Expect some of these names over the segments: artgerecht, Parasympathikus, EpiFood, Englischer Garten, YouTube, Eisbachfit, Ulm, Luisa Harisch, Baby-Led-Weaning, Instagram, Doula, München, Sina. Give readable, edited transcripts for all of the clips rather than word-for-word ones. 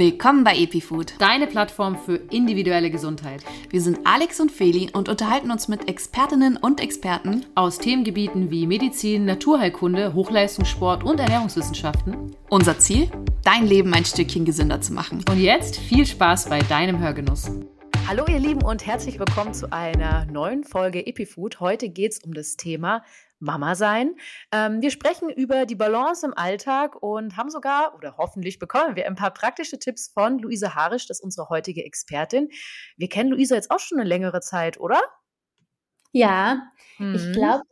Willkommen bei EpiFood, deine Plattform für individuelle Gesundheit. Wir sind Alex und Feli und unterhalten uns mit Expertinnen und Experten aus Themengebieten wie Medizin, Naturheilkunde, Hochleistungssport und Ernährungswissenschaften. Unser Ziel? Dein Leben ein Stückchen gesünder zu machen. Und jetzt viel Spaß bei deinem Hörgenuss. Hallo ihr Lieben und herzlich willkommen zu einer neuen Folge EpiFood. Heute geht es um das Thema Mama sein. Wir sprechen über die Balance im Alltag und haben sogar, oder hoffentlich bekommen wir ein paar praktische Tipps von Luisa Harisch, das ist unsere heutige Expertin. Wir kennen Luisa jetzt auch schon eine längere Zeit, oder? Ja, Ich glaube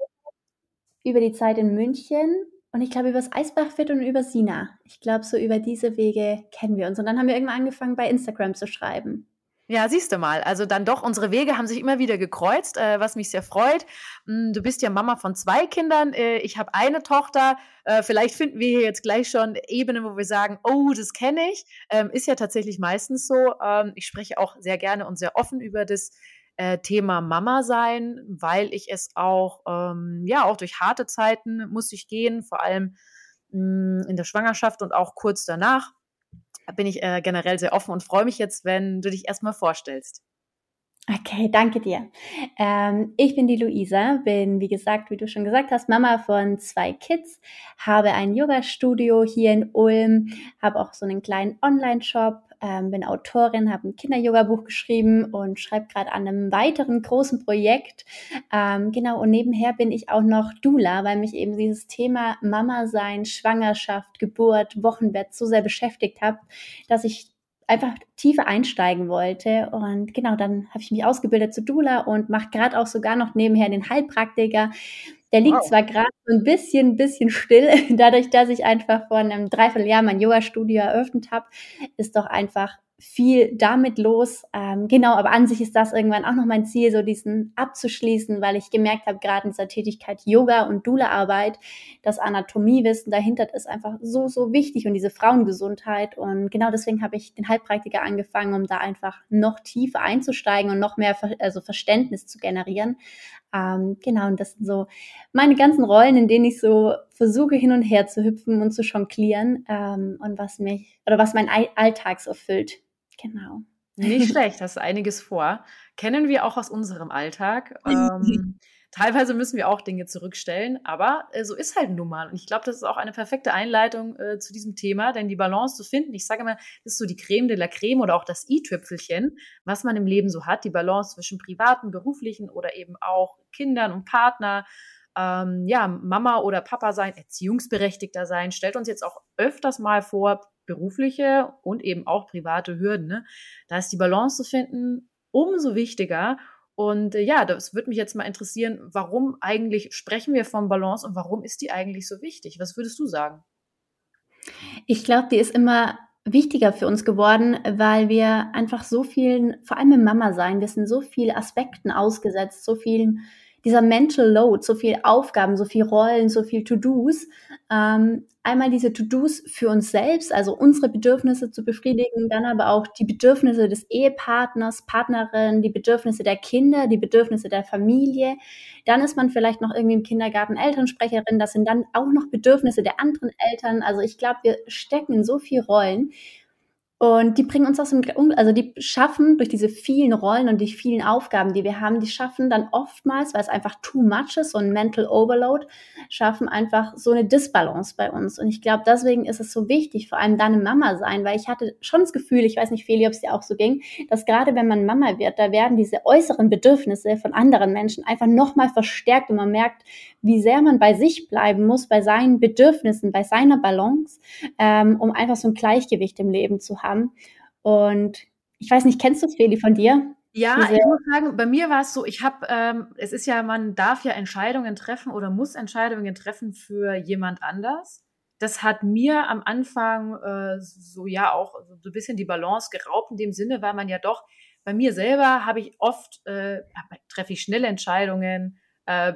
über die Zeit in München und ich glaube über das Eisbachfit und über Sina. Ich glaube, so über diese Wege kennen wir uns. Und dann haben wir irgendwann angefangen, bei Instagram zu schreiben. Ja, siehst du mal. Also dann doch, unsere Wege haben sich immer wieder gekreuzt, was mich sehr freut. Du bist ja Mama von 2 Kindern. Ich habe eine Tochter. Vielleicht finden wir hier jetzt gleich schon Ebenen, wo wir sagen, oh, das kenne ich. Ist ja tatsächlich meistens so. Ich spreche auch sehr gerne und sehr offen über das Thema Mama sein, weil ich es auch, auch durch harte Zeiten musste ich gehen, vor allem in der Schwangerschaft und auch kurz danach. Bin ich generell sehr offen und freue mich jetzt, wenn du dich erstmal vorstellst. Okay, danke dir. Ich bin die Luisa, bin, wie gesagt, wie du schon gesagt hast, Mama von 2 Kids, habe ein Yoga-Studio hier in Ulm, habe auch so einen kleinen Online-Shop, bin Autorin, habe ein Kinder-Yoga-Buch geschrieben und schreibe gerade an einem weiteren großen Projekt. Und nebenher bin ich auch noch Doula, weil mich eben dieses Thema Mama-Sein, Schwangerschaft, Geburt, Wochenbett so sehr beschäftigt hat, dass ich einfach tiefer einsteigen wollte. Und genau, dann habe ich mich ausgebildet zur Doula und mache gerade auch sogar noch nebenher den Heilpraktiker. Der liegt zwar gerade so ein bisschen still, dadurch, dass ich einfach vor einem Dreivierteljahr mein Yoga-Studio eröffnet habe, ist doch einfach viel damit los. Aber an sich ist das irgendwann auch noch mein Ziel, so diesen abzuschließen, weil ich gemerkt habe, gerade in dieser Tätigkeit Yoga und Doula-Arbeit, das Anatomiewissen dahinter ist einfach so wichtig und diese Frauengesundheit. Und genau deswegen habe ich den Heilpraktiker angefangen, um da einfach noch tiefer einzusteigen und noch mehr Verständnis zu generieren. Und das sind so meine ganzen Rollen, in denen ich so versuche, hin und her zu hüpfen und zu jonglieren, und was meinen Alltag so erfüllt. Genau. Nicht schlecht, hast du einiges vor. Kennen wir auch aus unserem Alltag. Teilweise müssen wir auch Dinge zurückstellen, aber so ist halt nun mal. Und ich glaube, das ist auch eine perfekte Einleitung zu diesem Thema, denn die Balance zu finden, ich sage immer, das ist so die Creme de la Creme oder auch das i-Tüpfelchen, was man im Leben so hat, die Balance zwischen privaten, beruflichen oder eben auch Kindern und Partner, Mama oder Papa sein, Erziehungsberechtigter sein, stellt uns jetzt auch öfters mal vor, berufliche und eben auch private Hürden, ne? Da ist die Balance zu finden umso wichtiger. Und das würde mich jetzt mal interessieren, warum eigentlich sprechen wir von Balance und warum ist die eigentlich so wichtig? Was würdest du sagen? Ich glaube, die ist immer wichtiger für uns geworden, weil wir einfach so vielen, vor allem im Mama-Sein, wir sind so vielen Aspekten ausgesetzt, so vielen, dieser Mental Load, so viel Aufgaben, so viel Rollen, so viel To-Dos. Einmal diese To-Dos für uns selbst, also unsere Bedürfnisse zu befriedigen, dann aber auch die Bedürfnisse des Ehepartners, Partnerin, die Bedürfnisse der Kinder, die Bedürfnisse der Familie. Dann ist man vielleicht noch irgendwie im Kindergarten Elternsprecherin, das sind dann auch noch Bedürfnisse der anderen Eltern. Also ich glaube, wir stecken in so viel Rollen. Und die bringen uns aus dem, also die schaffen durch diese vielen Rollen und die vielen Aufgaben, die wir haben, die schaffen dann oftmals, weil es einfach too much ist, so ein Mental Overload, schaffen einfach so eine Disbalance bei uns. Und ich glaube, deswegen ist es so wichtig, vor allem dann im Mama-Sein, weil ich hatte schon das Gefühl, ich weiß nicht, Feli, ob es dir auch so ging, dass gerade wenn man Mama wird, da werden diese äußeren Bedürfnisse von anderen Menschen einfach nochmal verstärkt und man merkt, wie sehr man bei sich bleiben muss, bei seinen Bedürfnissen, bei seiner Balance, um einfach so ein Gleichgewicht im Leben zu haben. Und ich weiß nicht, kennst du es, Feli, von dir? Ja, ich muss sagen, bei mir war es so, ich habe, es ist ja, man darf ja Entscheidungen treffen oder muss Entscheidungen treffen für jemand anders. Das hat mir am Anfang auch so ein bisschen die Balance geraubt in dem Sinne, weil man ja doch, bei mir selber habe ich oft, treffe ich schnelle Entscheidungen,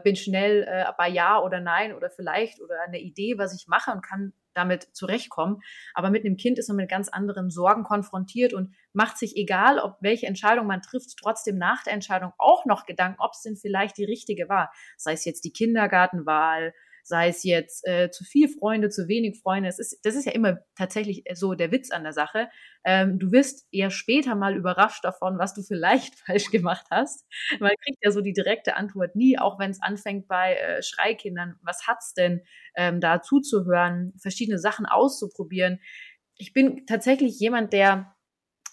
bin schnell bei Ja oder Nein oder vielleicht oder eine Idee, was ich mache und kann damit zurechtkommen. Aber mit einem Kind ist man mit ganz anderen Sorgen konfrontiert und macht sich, egal ob welche Entscheidung man trifft, trotzdem nach der Entscheidung auch noch Gedanken, ob es denn vielleicht die richtige war. Sei es jetzt die Kindergartenwahl, sei es jetzt zu viel Freunde, zu wenig Freunde. Das ist ja immer tatsächlich so der Witz an der Sache. Du wirst ja später mal überrascht davon, was du vielleicht falsch gemacht hast. Man kriegt ja so die direkte Antwort nie, auch wenn es anfängt bei Schreikindern. Was hat's denn, da zuzuhören, verschiedene Sachen auszuprobieren? Ich bin tatsächlich jemand, der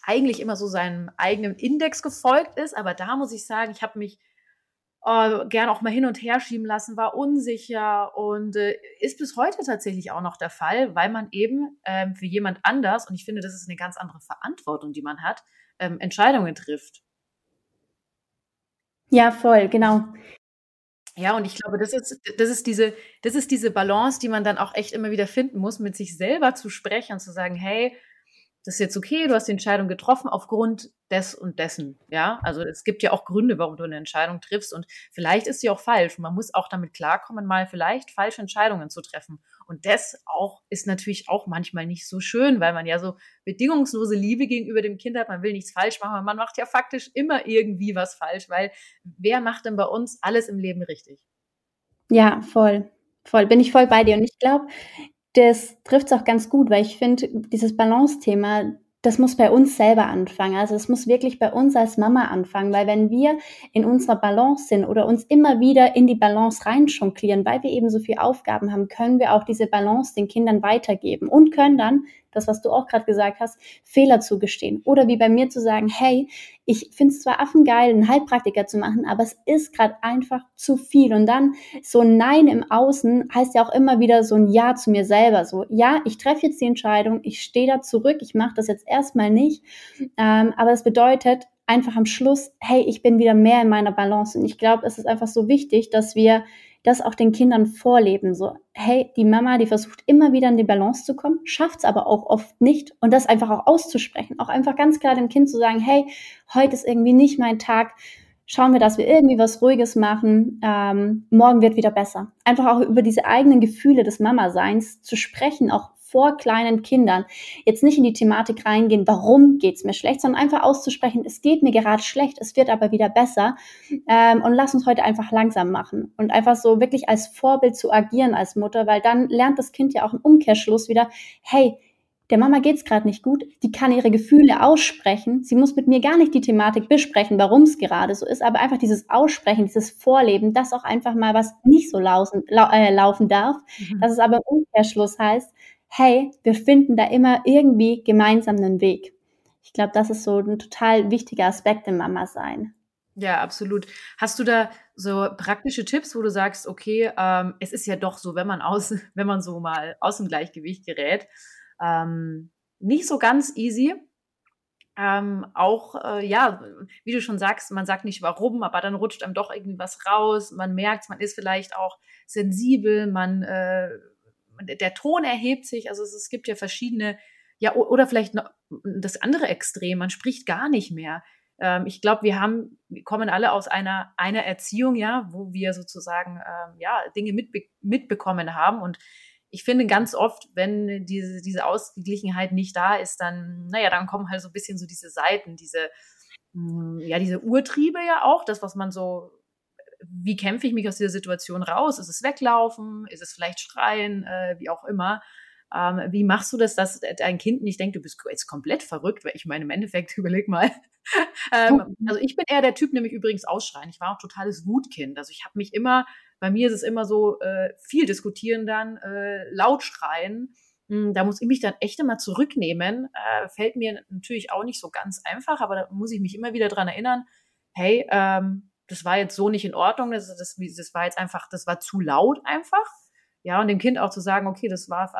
eigentlich immer so seinem eigenen Index gefolgt ist, aber da muss ich sagen, ich habe mich gern auch mal hin und her schieben lassen, war unsicher und ist bis heute tatsächlich auch noch der Fall, weil man eben für jemand anders, und ich finde, das ist eine ganz andere Verantwortung, die man hat, Entscheidungen trifft. Ja, voll, genau. Ja, und ich glaube, das ist diese Balance, die man dann auch echt immer wieder finden muss, mit sich selber zu sprechen und zu sagen, hey, das ist jetzt okay, du hast die Entscheidung getroffen aufgrund des und dessen, ja, also es gibt ja auch Gründe, warum du eine Entscheidung triffst und vielleicht ist sie auch falsch und man muss auch damit klarkommen, mal vielleicht falsche Entscheidungen zu treffen und das auch ist natürlich auch manchmal nicht so schön, weil man ja so bedingungslose Liebe gegenüber dem Kind hat, man will nichts falsch machen, man macht ja faktisch immer irgendwie was falsch, weil wer macht denn bei uns alles im Leben richtig? Ja, voll, bin ich voll bei dir und ich glaube, das trifft es auch ganz gut, weil ich finde, dieses Balance-Thema, das muss bei uns selber anfangen. Also es muss wirklich bei uns als Mama anfangen, weil wenn wir in unserer Balance sind oder uns immer wieder in die Balance reinjonglieren, weil wir eben so viele Aufgaben haben, können wir auch diese Balance den Kindern weitergeben und können dann, das, was du auch gerade gesagt hast, Fehler zugestehen. Oder wie bei mir zu sagen, hey, ich finde es zwar affengeil, einen Heilpraktiker zu machen, aber es ist gerade einfach zu viel. Und dann so ein Nein im Außen heißt ja auch immer wieder so ein Ja zu mir selber. So, ja, ich treffe jetzt die Entscheidung, ich stehe da zurück, ich mache das jetzt erstmal nicht. Aber es bedeutet einfach am Schluss, hey, ich bin wieder mehr in meiner Balance. Und ich glaube, es ist einfach so wichtig, dass wir das auch den Kindern vorleben, so, hey, die Mama, die versucht immer wieder in die Balance zu kommen, schafft es aber auch oft nicht und das einfach auch auszusprechen, auch einfach ganz klar dem Kind zu sagen, hey, heute ist irgendwie nicht mein Tag, schauen wir, dass wir irgendwie was Ruhiges machen, morgen wird wieder besser. Einfach auch über diese eigenen Gefühle des Mama-Seins zu sprechen, auch vor kleinen Kindern, jetzt nicht in die Thematik reingehen, warum geht's mir schlecht, sondern einfach auszusprechen, es geht mir gerade schlecht, es wird aber wieder besser und lass uns heute einfach langsam machen und einfach so wirklich als Vorbild zu agieren als Mutter, weil dann lernt das Kind ja auch im Umkehrschluss wieder, hey, der Mama geht's gerade nicht gut, die kann ihre Gefühle aussprechen, sie muss mit mir gar nicht die Thematik besprechen, warum es gerade so ist, aber einfach dieses Aussprechen, dieses Vorleben, dass auch einfach mal was nicht so laufen darf, dass es aber im Umkehrschluss heißt, hey, wir finden da immer irgendwie gemeinsam einen Weg. Ich glaube, das ist so ein total wichtiger Aspekt im Mama-Sein. Ja, absolut. Hast du da so praktische Tipps, wo du sagst, okay, es ist ja doch so, wenn man so mal aus dem Gleichgewicht gerät, nicht so ganz easy. Auch, wie du schon sagst, man sagt nicht warum, aber dann rutscht einem doch irgendwie was raus. Man merkt, man ist vielleicht auch sensibel, der Ton erhebt sich, also es gibt ja verschiedene, ja, oder vielleicht noch das andere Extrem, man spricht gar nicht mehr. Ich glaube, wir kommen alle aus einer Erziehung, ja, wo wir sozusagen Dinge mitbekommen haben und ich finde ganz oft, wenn diese Ausgeglichenheit nicht da ist, dann, naja, dann kommen halt so ein bisschen so diese Seiten, diese Urtriebe ja auch, das, was man so, wie kämpfe ich mich aus dieser Situation raus? Ist es weglaufen? Ist es vielleicht schreien? Wie auch immer. Wie machst du das, dass dein Kind nicht denkt, du bist jetzt komplett verrückt? Weil ich meine, im Endeffekt, überleg mal. Also ich bin eher der Typ, nämlich übrigens ausschreien. Ich war auch totales Wutkind. Also ich habe mich immer, bei mir ist es immer so, viel diskutieren dann, laut schreien. Da muss ich mich dann echt immer zurücknehmen. Fällt mir natürlich auch nicht so ganz einfach, aber da muss ich mich immer wieder dran erinnern, hey, das war jetzt so nicht in Ordnung, das war jetzt einfach, das war zu laut einfach, ja, und dem Kind auch zu sagen, okay, das war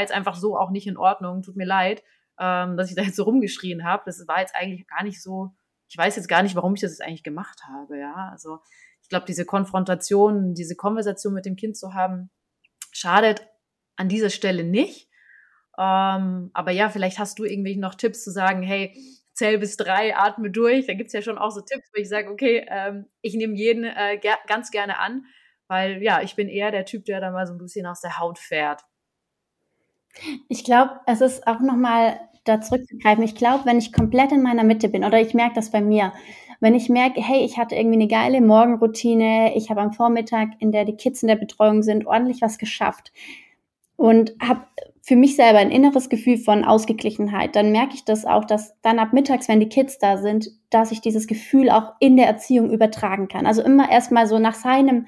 jetzt einfach so auch nicht in Ordnung, tut mir leid, dass ich da jetzt so rumgeschrien habe, das war jetzt eigentlich gar nicht so, ich weiß jetzt gar nicht, warum ich das jetzt eigentlich gemacht habe, ja, also ich glaube, diese Konfrontation, diese Konversation mit dem Kind zu haben, schadet an dieser Stelle nicht, aber ja, vielleicht hast du irgendwie noch Tipps zu sagen, hey, zähl bis 3, atme durch. Da gibt es ja schon auch so Tipps, wo ich sage, okay, ich nehme jeden ganz gerne an, weil ja, ich bin eher der Typ, der da mal so ein bisschen aus der Haut fährt. Ich glaube, es ist auch nochmal da zurückzugreifen. Ich glaube, wenn ich komplett in meiner Mitte bin oder ich merke das bei mir, Wenn ich merke, hey, ich hatte irgendwie eine geile Morgenroutine, ich habe am Vormittag, in der die Kids in der Betreuung sind, ordentlich was geschafft und habe für mich selber ein inneres Gefühl von Ausgeglichenheit, dann merke ich das auch, dass dann ab mittags, wenn die Kids da sind, dass ich dieses Gefühl auch in der Erziehung übertragen kann. Also immer erstmal so nach seinem,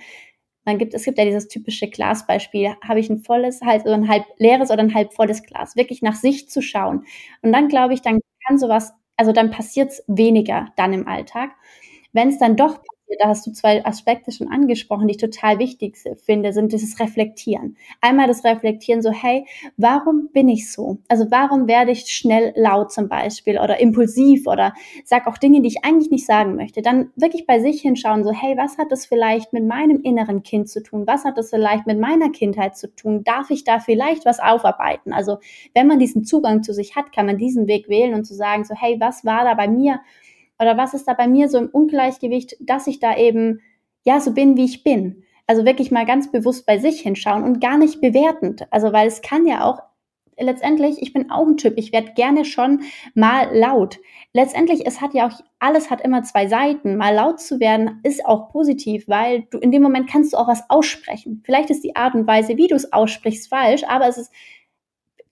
es gibt ja dieses typische Glasbeispiel, habe ich ein volles, halt ein halb leeres oder ein halb volles Glas, wirklich nach sich zu schauen. Und dann glaube ich, dann kann sowas, also dann passiert es weniger dann im Alltag. Wenn es dann doch passiert, da hast du zwei Aspekte schon angesprochen, die ich total wichtig finde, sind dieses Reflektieren. Einmal das Reflektieren, so hey, warum bin ich so? Also warum werde ich schnell laut zum Beispiel oder impulsiv oder sag auch Dinge, die ich eigentlich nicht sagen möchte. Dann wirklich bei sich hinschauen, so hey, was hat das vielleicht mit meinem inneren Kind zu tun? Was hat das vielleicht mit meiner Kindheit zu tun? Darf ich da vielleicht was aufarbeiten? Also wenn man diesen Zugang zu sich hat, kann man diesen Weg wählen und zu sagen, so hey, was war da bei mir? Oder was ist da bei mir so im Ungleichgewicht, dass ich da eben, ja, so bin, wie ich bin. Also wirklich mal ganz bewusst bei sich hinschauen und gar nicht bewertend. Also weil es kann ja auch, letztendlich, ich bin auch ein Typ, ich werde gerne schon mal laut. Letztendlich, es hat ja auch, alles hat immer zwei Seiten. Mal laut zu werden ist auch positiv, weil du in dem Moment kannst du auch was aussprechen. Vielleicht ist die Art und Weise, wie du es aussprichst, falsch, aber es ist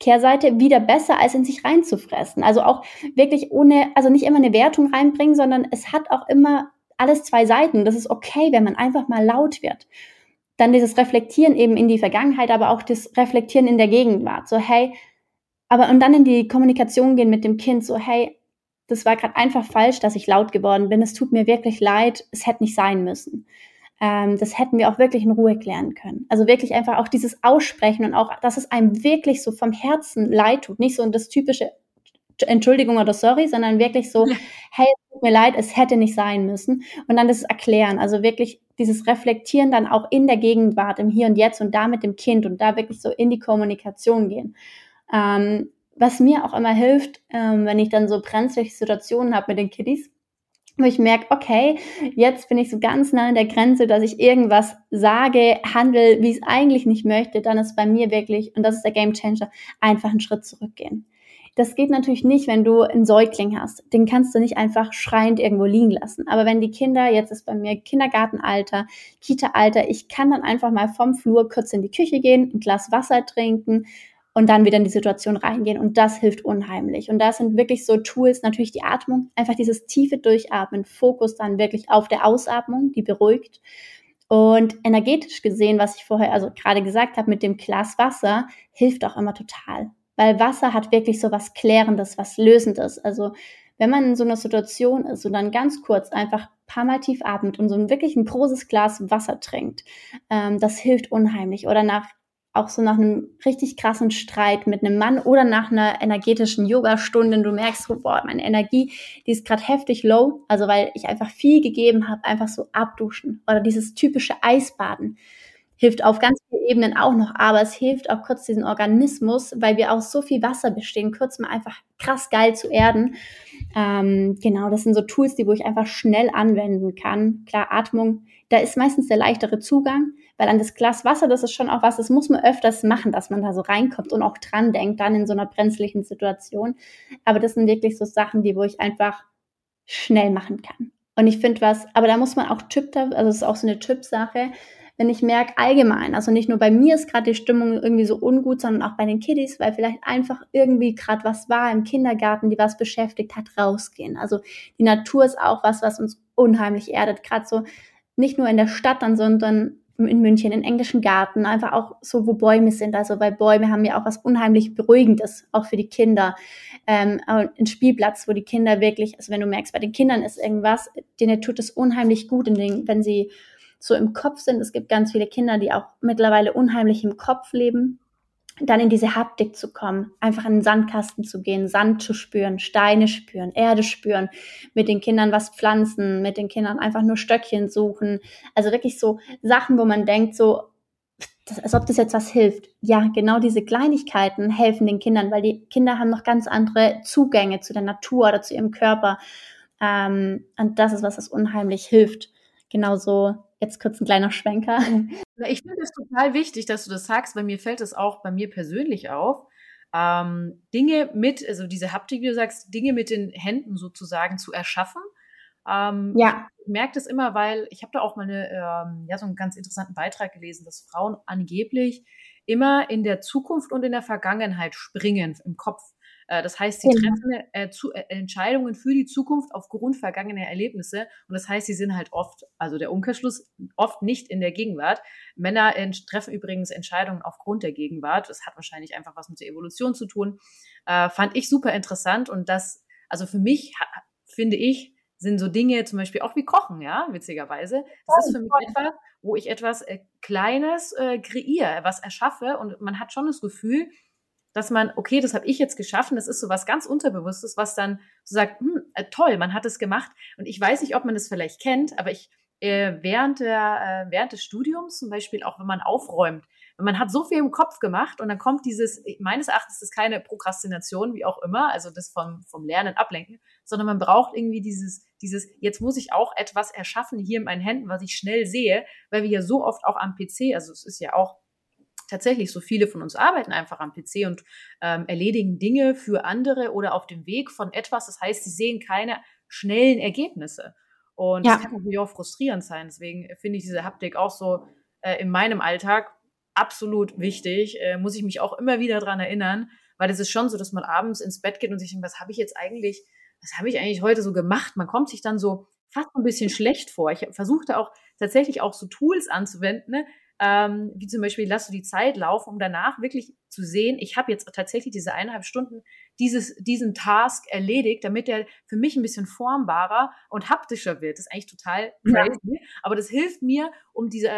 Kehrseite wieder besser, als in sich reinzufressen. Also auch wirklich ohne, also nicht immer eine Wertung reinbringen, sondern es hat auch immer alles zwei Seiten. Das ist okay, wenn man einfach mal laut wird. Dann dieses Reflektieren eben in die Vergangenheit, aber auch das Reflektieren in der Gegenwart. So hey, aber und dann in die Kommunikation gehen mit dem Kind. So hey, das war gerade einfach falsch, dass ich laut geworden bin. Es tut mir wirklich leid. Es hätte nicht sein müssen. Das hätten wir auch wirklich in Ruhe klären können. Also wirklich einfach auch dieses Aussprechen und auch, dass es einem wirklich so vom Herzen leid tut. Nicht so das typische Entschuldigung oder sorry, sondern wirklich so, hey, es tut mir leid, es hätte nicht sein müssen. Und dann das Erklären, also wirklich dieses Reflektieren dann auch in der Gegenwart, im Hier und Jetzt und da mit dem Kind und da wirklich so in die Kommunikation gehen. Was mir auch immer hilft, wenn ich dann so brenzliche Situationen habe mit den Kiddies, wo ich merke, okay, jetzt bin ich so ganz nah an der Grenze, dass ich irgendwas sage, handle, wie ich es eigentlich nicht möchte, dann ist bei mir wirklich, und das ist der Gamechanger, einfach einen Schritt zurückgehen. Das geht natürlich nicht, wenn du einen Säugling hast. Den kannst du nicht einfach schreiend irgendwo liegen lassen. Aber wenn die Kinder, jetzt ist bei mir Kindergartenalter, Kita-Alter, ich kann dann einfach mal vom Flur kurz in die Küche gehen, ein Glas Wasser trinken, und dann wieder in die Situation reingehen. Und das hilft unheimlich. Und da sind wirklich so Tools, natürlich die Atmung, einfach dieses tiefe Durchatmen, Fokus dann wirklich auf der Ausatmung, die beruhigt. Und energetisch gesehen, was ich vorher also gerade gesagt habe, mit dem Glas Wasser, hilft auch immer total. Weil Wasser hat wirklich so was Klärendes, was Lösendes. Also wenn man in so einer Situation ist und dann ganz kurz einfach ein paar Mal tief atmet und so ein wirklich ein großes Glas Wasser trinkt, das hilft unheimlich. Oder auch so nach einem richtig krassen Streit mit einem Mann oder nach einer energetischen Yoga-Stunde, und du merkst, oh, boah, meine Energie, die ist gerade heftig low, also weil ich einfach viel gegeben habe, einfach so abduschen oder dieses typische Eisbaden. Hilft auf ganz vielen Ebenen auch noch, aber es hilft auch kurz diesen Organismus, weil wir aus so viel Wasser bestehen, kurz mal einfach krass geil zu erden. Genau, das sind so Tools, die wo ich einfach schnell anwenden kann. Klar, Atmung, da ist meistens der leichtere Zugang, weil an das Glas Wasser, das ist schon auch was, das muss man öfters machen, dass man da so reinkommt und auch dran denkt, dann in so einer brenzlichen Situation. Aber das sind wirklich so Sachen, die wo ich einfach schnell machen kann. Und ich finde was, aber da muss man auch also das ist auch so eine Tippsache, wenn ich merke allgemein, also nicht nur bei mir ist gerade die Stimmung irgendwie so ungut, sondern auch bei den Kiddies, weil vielleicht einfach irgendwie gerade was war im Kindergarten, die was beschäftigt hat, rausgehen. Also die Natur ist auch was uns unheimlich erdet, gerade so nicht nur in der Stadt, sondern in München, im Englischen Garten, einfach auch so, wo Bäume sind, also weil Bäume haben ja auch was unheimlich Beruhigendes, auch für die Kinder. Ein Spielplatz, wo die Kinder wirklich, also wenn du merkst, bei den Kindern ist irgendwas, denen tut es unheimlich gut, wenn sie so im Kopf sind. Es gibt ganz viele Kinder, die auch mittlerweile unheimlich im Kopf leben. Dann in diese Haptik zu kommen, einfach in den Sandkasten zu gehen, Sand zu spüren, Steine spüren, Erde spüren, mit den Kindern was pflanzen, mit den Kindern einfach nur Stöckchen suchen. Also wirklich so Sachen, wo man denkt, so, als ob das jetzt was hilft. Ja, genau diese Kleinigkeiten helfen den Kindern, weil die Kinder haben noch ganz andere Zugänge zu der Natur oder zu ihrem Körper. Und das ist was, das unheimlich hilft. Genauso. Jetzt kurz ein kleiner Schwenker. Ich finde das total wichtig, dass du das sagst, weil mir fällt es auch bei mir persönlich auf, Dinge mit, also diese Haptik, wie du sagst, Dinge mit den Händen sozusagen zu erschaffen Ja. Ich merke das immer, weil ich habe da auch mal so einen ganz interessanten Beitrag gelesen, dass Frauen angeblich immer in der Zukunft und in der Vergangenheit springen im Kopf. Das heißt, sie treffen Entscheidungen für die Zukunft aufgrund vergangener Erlebnisse. Und das heißt, sie sind halt oft, also der Umkehrschluss, oft nicht in der Gegenwart. Männer treffen übrigens Entscheidungen aufgrund der Gegenwart. Das hat wahrscheinlich einfach was mit der Evolution zu tun. Fand ich super interessant. Und das, also für mich, finde ich, sind so Dinge zum Beispiel auch wie Kochen, ja, witzigerweise. Das ist für mich etwas, wo ich etwas Kleines kreiere, was erschaffe. Und man hat schon das Gefühl, dass man, okay, das habe ich jetzt geschaffen, das ist so was ganz Unterbewusstes, was dann so sagt, toll, man hat es gemacht. Und ich weiß nicht, ob man das vielleicht kennt, aber ich während des Studiums zum Beispiel, auch wenn man aufräumt, man hat so viel im Kopf gemacht und dann kommt dieses, meines Erachtens ist das keine Prokrastination, wie auch immer, also das vom Lernen ablenken, sondern man braucht irgendwie dieses, jetzt muss ich auch etwas erschaffen hier in meinen Händen, was ich schnell sehe, weil wir ja so oft auch am PC, also es ist ja auch tatsächlich so viele von uns arbeiten einfach am PC und erledigen Dinge für andere oder auf dem Weg von etwas. Das heißt, sie sehen keine schnellen Ergebnisse. Und das kann natürlich auch frustrierend sein. Deswegen finde ich diese Haptik auch so in meinem Alltag absolut wichtig. Muss ich mich auch immer wieder dran erinnern, weil es ist schon so, dass man abends ins Bett geht und sich denkt, was habe ich eigentlich heute so gemacht? Man kommt sich dann so fast ein bisschen schlecht vor. Ich versuchte auch tatsächlich auch so Tools anzuwenden, ne? Wie zum Beispiel, lass du die Zeit laufen, um danach wirklich zu sehen, ich habe jetzt tatsächlich diese 1,5 Stunden diesen Task erledigt, damit der für mich ein bisschen formbarer und haptischer wird. Das ist eigentlich total crazy, aber das hilft mir, um diese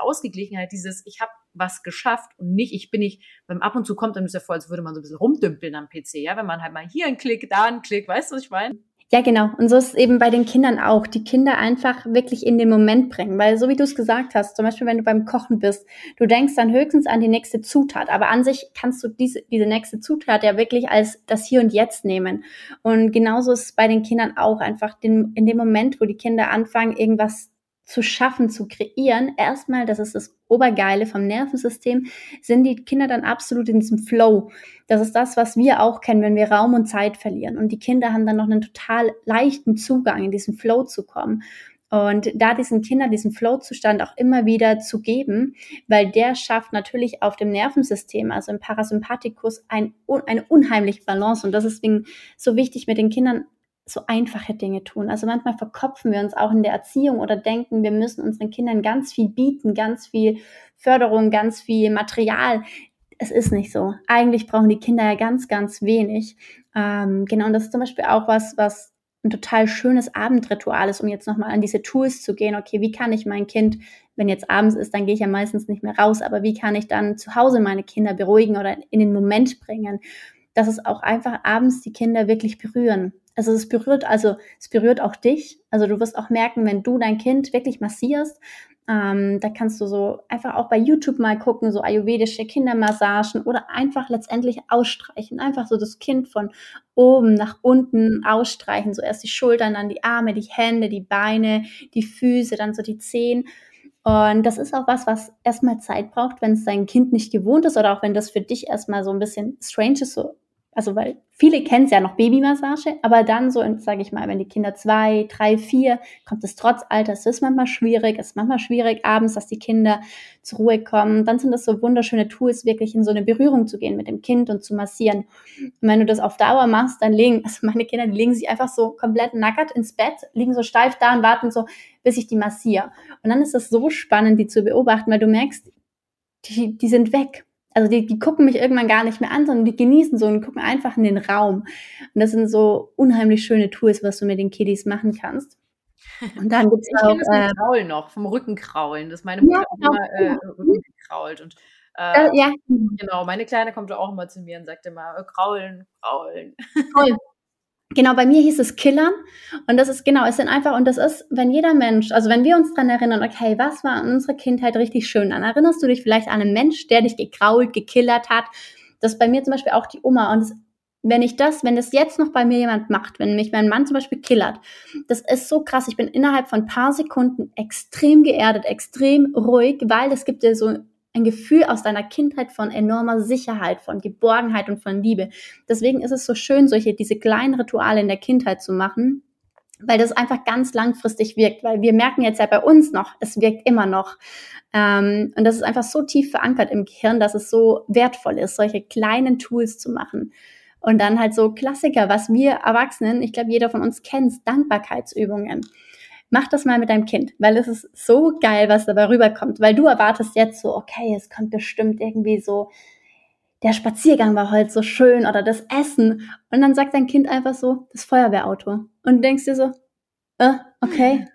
Ausgeglichenheit, dieses, ich habe was geschafft und nicht, ich bin nicht, beim ab und zu kommt dann ist ja vor, als würde man so ein bisschen rumdümpeln am PC, ja, wenn man halt mal hier einen Klick, da einen Klick, weißt du, was ich meine? Ja, genau. Und so ist es eben bei den Kindern auch. Die Kinder einfach wirklich in den Moment bringen. Weil so wie du es gesagt hast, zum Beispiel, wenn du beim Kochen bist, du denkst dann höchstens an die nächste Zutat. Aber an sich kannst du diese nächste Zutat ja wirklich als das Hier und Jetzt nehmen. Und genauso ist es bei den Kindern auch einfach in dem Moment, wo die Kinder anfangen, irgendwas zu schaffen, zu kreieren. Erstmal, das ist das Obergeile vom Nervensystem, sind die Kinder dann absolut in diesem Flow. Das ist das, was wir auch kennen, wenn wir Raum und Zeit verlieren. Und die Kinder haben dann noch einen total leichten Zugang, in diesen Flow zu kommen. Und da diesen Kindern diesen Flow-Zustand auch immer wieder zu geben, weil der schafft natürlich auf dem Nervensystem, also im Parasympathikus, eine unheimliche Balance. Und das ist deswegen so wichtig, mit den Kindern so einfache Dinge tun. Also manchmal verkopfen wir uns auch in der Erziehung oder denken, wir müssen unseren Kindern ganz viel bieten, ganz viel Förderung, ganz viel Material. Es ist nicht so. Eigentlich brauchen die Kinder ja ganz, ganz wenig. Genau, und das ist zum Beispiel auch was ein total schönes Abendritual ist, um jetzt nochmal an diese Tools zu gehen. Okay, wie kann ich mein Kind, wenn jetzt abends ist, dann gehe ich ja meistens nicht mehr raus, aber wie kann ich dann zu Hause meine Kinder beruhigen oder in den Moment bringen, dass es auch einfach abends die Kinder wirklich berühren. Also es berührt auch dich. Also du wirst auch merken, wenn du dein Kind wirklich massierst, da kannst du so einfach auch bei YouTube mal gucken, so ayurvedische Kindermassagen oder einfach letztendlich ausstreichen. Einfach so das Kind von oben nach unten ausstreichen. So erst die Schultern, dann die Arme, die Hände, die Beine, die Füße, dann so die Zehen. Und das ist auch was erstmal Zeit braucht, wenn es dein Kind nicht gewohnt ist oder auch wenn das für dich erstmal so ein bisschen strange ist, so. Also weil viele kennen es ja noch, Babymassage, aber dann so, sage ich mal, wenn die Kinder 2, 3, 4, kommt es trotz Alters, ist manchmal schwierig abends, dass die Kinder zur Ruhe kommen. Dann sind das so wunderschöne Tools, wirklich in so eine Berührung zu gehen mit dem Kind und zu massieren. Und wenn du das auf Dauer machst, dann meine Kinder, die legen sich einfach so komplett nackert ins Bett, liegen so steif da und warten so, bis ich die massiere. Und dann ist das so spannend, die zu beobachten, weil du merkst, die sind weg. Also die gucken mich irgendwann gar nicht mehr an, sondern die genießen so und gucken einfach in den Raum. Und das sind so unheimlich schöne Tools, was du mit den Kiddies machen kannst. Und dann gibt's auch Kraulen noch, vom Rückenkraulen, dass meine Mutter immer Rücken krault. Und genau, meine Kleine kommt auch immer zu mir und sagt immer, kraulen. Toll. Genau, bei mir hieß es Killern und das ist genau, es sind einfach, und das ist, wenn jeder Mensch, also wenn wir uns dran erinnern, okay, was war in unserer Kindheit richtig schön, dann erinnerst du dich vielleicht an einen Mensch, der dich gekrault, gekillert hat, das ist bei mir zum Beispiel auch die Oma, und wenn das jetzt noch bei mir jemand macht, wenn mich mein Mann zum Beispiel killert, das ist so krass, ich bin innerhalb von ein paar Sekunden extrem geerdet, extrem ruhig, weil es gibt ja so ein Gefühl aus deiner Kindheit von enormer Sicherheit, von Geborgenheit und von Liebe. Deswegen ist es so schön, diese kleinen Rituale in der Kindheit zu machen, weil das einfach ganz langfristig wirkt, weil wir merken jetzt ja bei uns noch, es wirkt immer noch. Und das ist einfach so tief verankert im Gehirn, dass es so wertvoll ist, solche kleinen Tools zu machen. Und dann halt so Klassiker, was wir Erwachsenen, ich glaube, jeder von uns kennt, Dankbarkeitsübungen. Mach das mal mit deinem Kind, weil es ist so geil, was dabei rüberkommt, weil du erwartest jetzt so, okay, es kommt bestimmt irgendwie so, der Spaziergang war heute so schön oder das Essen. Und dann sagt dein Kind einfach so, das Feuerwehrauto. Und du denkst dir so, okay.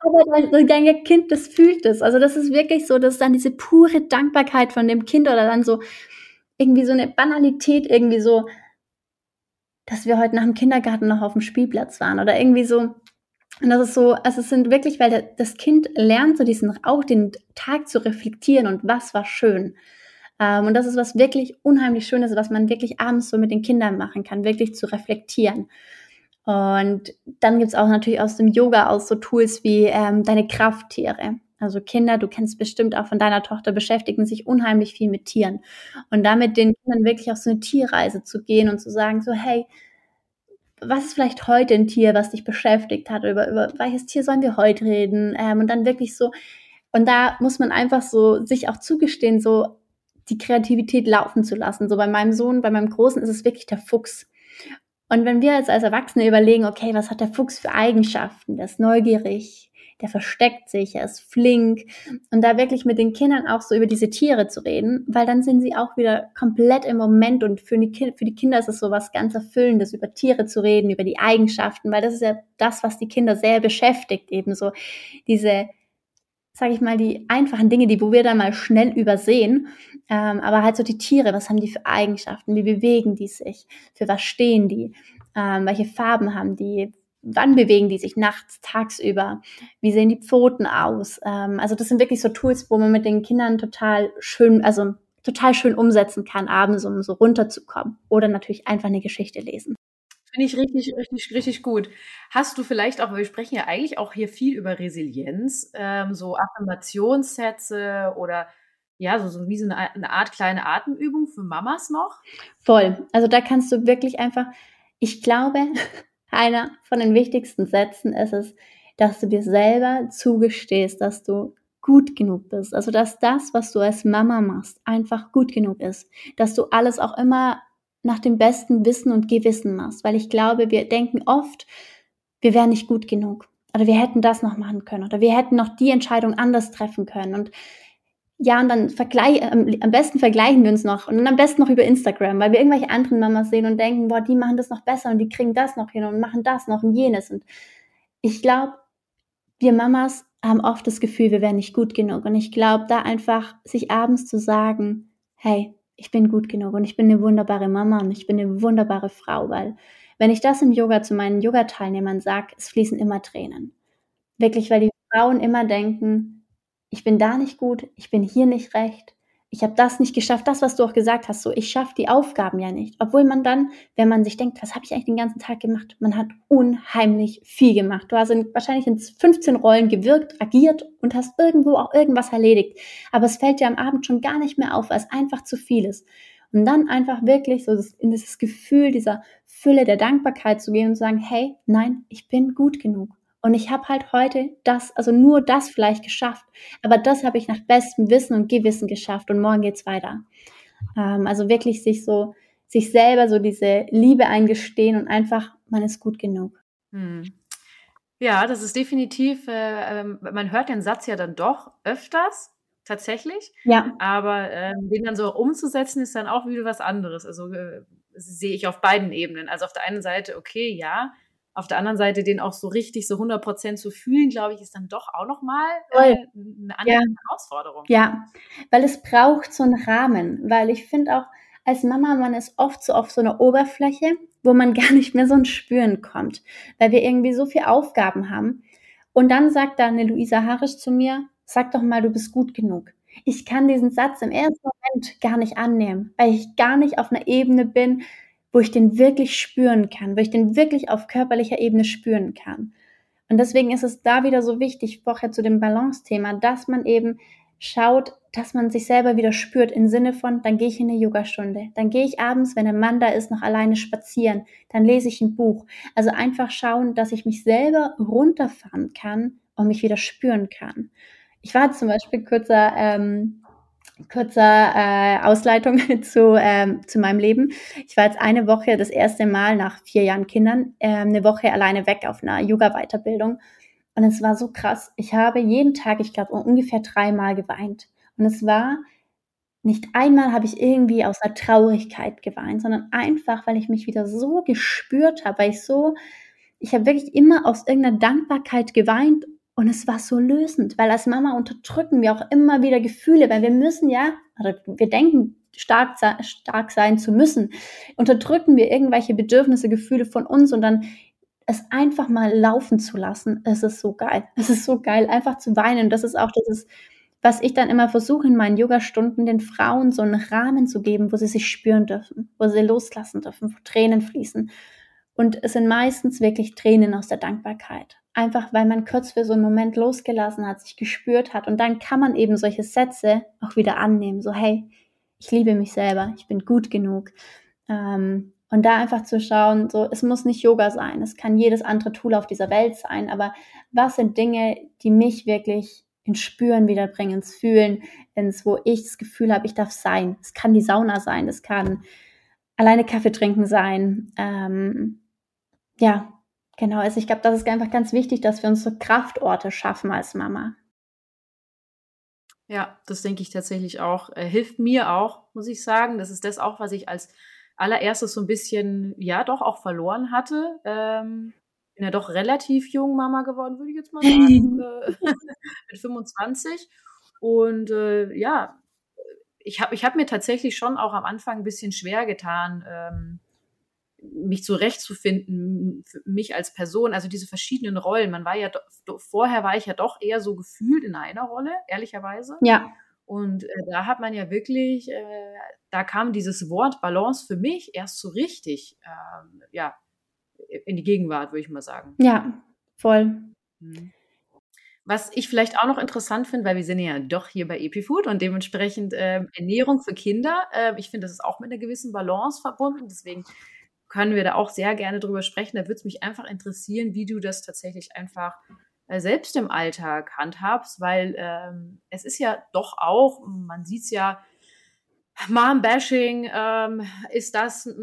Aber dein Kind, das fühlt es. Also das ist wirklich so, dass dann diese pure Dankbarkeit von dem Kind oder dann so irgendwie so eine Banalität, irgendwie so, dass wir heute nach dem Kindergarten noch auf dem Spielplatz waren oder irgendwie so. Und das ist so, also es sind wirklich, weil das Kind lernt so diesen, auch den Tag zu reflektieren und was war schön. Und das ist was wirklich unheimlich Schönes, was man wirklich abends so mit den Kindern machen kann, wirklich zu reflektieren. Und dann gibt es auch natürlich aus dem Yoga aus so Tools wie deine Krafttiere. Also Kinder, du kennst bestimmt auch von deiner Tochter, beschäftigen sich unheimlich viel mit Tieren. Und damit den Kindern wirklich auf so eine Tierreise zu gehen und zu sagen so, hey, was ist vielleicht heute ein Tier, was dich beschäftigt hat? Über welches Tier sollen wir heute reden? Und dann wirklich so, und da muss man einfach so sich auch zugestehen, so die Kreativität laufen zu lassen. So bei meinem Sohn, bei meinem Großen ist es wirklich der Fuchs. Und wenn wir jetzt als Erwachsene überlegen, okay, was hat der Fuchs für Eigenschaften? Der ist neugierig, der versteckt sich, er ist flink. Und da wirklich mit den Kindern auch so über diese Tiere zu reden, weil dann sind sie auch wieder komplett im Moment. Und für die Kinder ist es so was ganz Erfüllendes, über Tiere zu reden, über die Eigenschaften, weil das ist ja das, was die Kinder sehr beschäftigt, eben so diese, sage ich mal, die einfachen Dinge, die wo wir dann mal schnell übersehen, aber halt so die Tiere, was haben die für Eigenschaften, wie bewegen die sich, für was stehen die, welche Farben haben die, wann bewegen die sich nachts, tagsüber, wie sehen die Pfoten aus, also das sind wirklich so Tools, wo man mit den Kindern total schön umsetzen kann, abends, um so runterzukommen oder natürlich einfach eine Geschichte lesen. Finde ich richtig, richtig, richtig gut. Hast du vielleicht auch, weil wir sprechen ja eigentlich auch hier viel über Resilienz, so Affirmationssätze oder ja, so wie so eine Art kleine Atemübung für Mamas noch? Voll. Also da kannst du wirklich einfach, ich glaube, einer von den wichtigsten Sätzen ist es, dass du dir selber zugestehst, dass du gut genug bist. Also dass das, was du als Mama machst, einfach gut genug ist. Dass du alles auch immer nach dem besten Wissen und Gewissen machst, weil ich glaube, wir denken oft, wir wären nicht gut genug oder wir hätten das noch machen können oder wir hätten noch die Entscheidung anders treffen können und ja, und dann am besten vergleichen wir uns noch und dann am besten noch über Instagram, weil wir irgendwelche anderen Mamas sehen und denken, boah, die machen das noch besser und die kriegen das noch hin und machen das noch und jenes. Und ich glaube, wir Mamas haben oft das Gefühl, wir wären nicht gut genug, und ich glaube, da einfach sich abends zu sagen, hey, ich bin gut genug und ich bin eine wunderbare Mama und ich bin eine wunderbare Frau, weil wenn ich das im Yoga zu meinen Yoga-Teilnehmern sage, es fließen immer Tränen. Wirklich, weil die Frauen immer denken, ich bin da nicht gut, ich bin hier nicht recht, ich habe das nicht geschafft, das, was du auch gesagt hast, so, ich schaffe die Aufgaben ja nicht. Obwohl man dann, wenn man sich denkt, was habe ich eigentlich den ganzen Tag gemacht? Man hat unheimlich viel gemacht. Du hast wahrscheinlich in 15 Rollen gewirkt, agiert und hast irgendwo auch irgendwas erledigt. Aber es fällt dir am Abend schon gar nicht mehr auf, weil es einfach zu viel ist. Und dann einfach wirklich so in dieses Gefühl dieser Fülle der Dankbarkeit zu gehen und zu sagen, hey, nein, ich bin gut genug. Und ich habe halt heute das, also nur das vielleicht geschafft, aber das habe ich nach bestem Wissen und Gewissen geschafft und morgen geht's weiter. Also wirklich sich selber so diese Liebe eingestehen und einfach, man ist gut genug. Ja, das ist definitiv, man hört den Satz ja dann doch öfters, tatsächlich. Ja. Aber den dann so umzusetzen, ist dann auch wieder was anderes. Also sehe ich auf beiden Ebenen. Also auf der einen Seite, okay, ja. Auf der anderen Seite, den auch so richtig, so 100% zu fühlen, glaube ich, ist dann doch auch nochmal eine andere Herausforderung. Ja, weil es braucht so einen Rahmen, weil ich finde auch, als Mama, man ist oft so auf so einer Oberfläche, wo man gar nicht mehr so ein Spüren kommt, weil wir irgendwie so viele Aufgaben haben. Und dann sagt da eine Luisa Harisch zu mir, sag doch mal, du bist gut genug. Ich kann diesen Satz im ersten Moment gar nicht annehmen, weil ich gar nicht auf einer Ebene bin, wo ich den wirklich spüren kann, wo ich den wirklich auf körperlicher Ebene spüren kann. Und deswegen ist es da wieder so wichtig, vorher zu dem Balance-Thema, dass man eben schaut, dass man sich selber wieder spürt im Sinne von, dann gehe ich in eine Yogastunde, dann gehe ich abends, wenn der Mann da ist, noch alleine spazieren, dann lese ich ein Buch. Also einfach schauen, dass ich mich selber runterfahren kann und mich wieder spüren kann. Ich war zum Beispiel kurzer Ausleitung zu meinem Leben. Ich war jetzt eine Woche, das erste Mal nach 4 Jahren Kindern, eine Woche alleine weg auf einer Yoga-Weiterbildung. Und es war so krass. Ich habe jeden Tag, ich glaube, ungefähr 3 Mal geweint. Und es war, nicht einmal habe ich irgendwie aus einer Traurigkeit geweint, sondern einfach, weil ich mich wieder so gespürt habe, ich habe wirklich immer aus irgendeiner Dankbarkeit geweint. Und es war so lösend, weil als Mama unterdrücken wir auch immer wieder Gefühle, weil wir müssen ja, oder wir denken, stark sein zu müssen, unterdrücken wir irgendwelche Bedürfnisse, Gefühle von uns und dann es einfach mal laufen zu lassen. Es ist so geil. Es ist so geil, einfach zu weinen. Und das ist auch das, was ich dann immer versuche in meinen Yogastunden, den Frauen so einen Rahmen zu geben, wo sie sich spüren dürfen, wo sie loslassen dürfen, wo Tränen fließen. Und es sind meistens wirklich Tränen aus der Dankbarkeit. Einfach, weil man kurz für so einen Moment losgelassen hat, sich gespürt hat. Und dann kann man eben solche Sätze auch wieder annehmen. So, hey, ich liebe mich selber, ich bin gut genug. Und da einfach zu schauen, so, es muss nicht Yoga sein, es kann jedes andere Tool auf dieser Welt sein. Aber was sind Dinge, die mich wirklich ins Spüren wiederbringen, ins Fühlen, wo ich das Gefühl habe, ich darf sein. Es kann die Sauna sein, es kann alleine Kaffee trinken sein. Ja. Genau, also ich glaube, das ist einfach ganz wichtig, dass wir uns so Kraftorte schaffen als Mama. Ja, das denke ich tatsächlich auch. Hilft mir auch, muss ich sagen. Das ist das auch, was ich als allererstes so ein bisschen, ja doch, auch verloren hatte. Bin ja doch relativ jung Mama geworden, würde ich jetzt mal sagen, mit 25. Und ja, ich hab mir tatsächlich schon auch am Anfang ein bisschen schwer getan, mich zurechtzufinden, mich als Person, also diese verschiedenen Rollen. Man war ja, vorher war ich ja doch eher so gefühlt in einer Rolle, ehrlicherweise. Ja. Und da hat man ja wirklich, da kam dieses Wort Balance für mich erst so richtig, ja, in die Gegenwart, würde ich mal sagen. Ja, voll. Mhm. Was ich vielleicht auch noch interessant finde, weil wir sind ja doch hier bei EpiFood und dementsprechend Ernährung für Kinder. Ich finde, das ist auch mit einer gewissen Balance verbunden, deswegen können wir da auch sehr gerne drüber sprechen. Da würde es mich einfach interessieren, wie du das tatsächlich einfach selbst im Alltag handhabst, weil es ist ja doch auch, man sieht es ja, Mom-Bashing,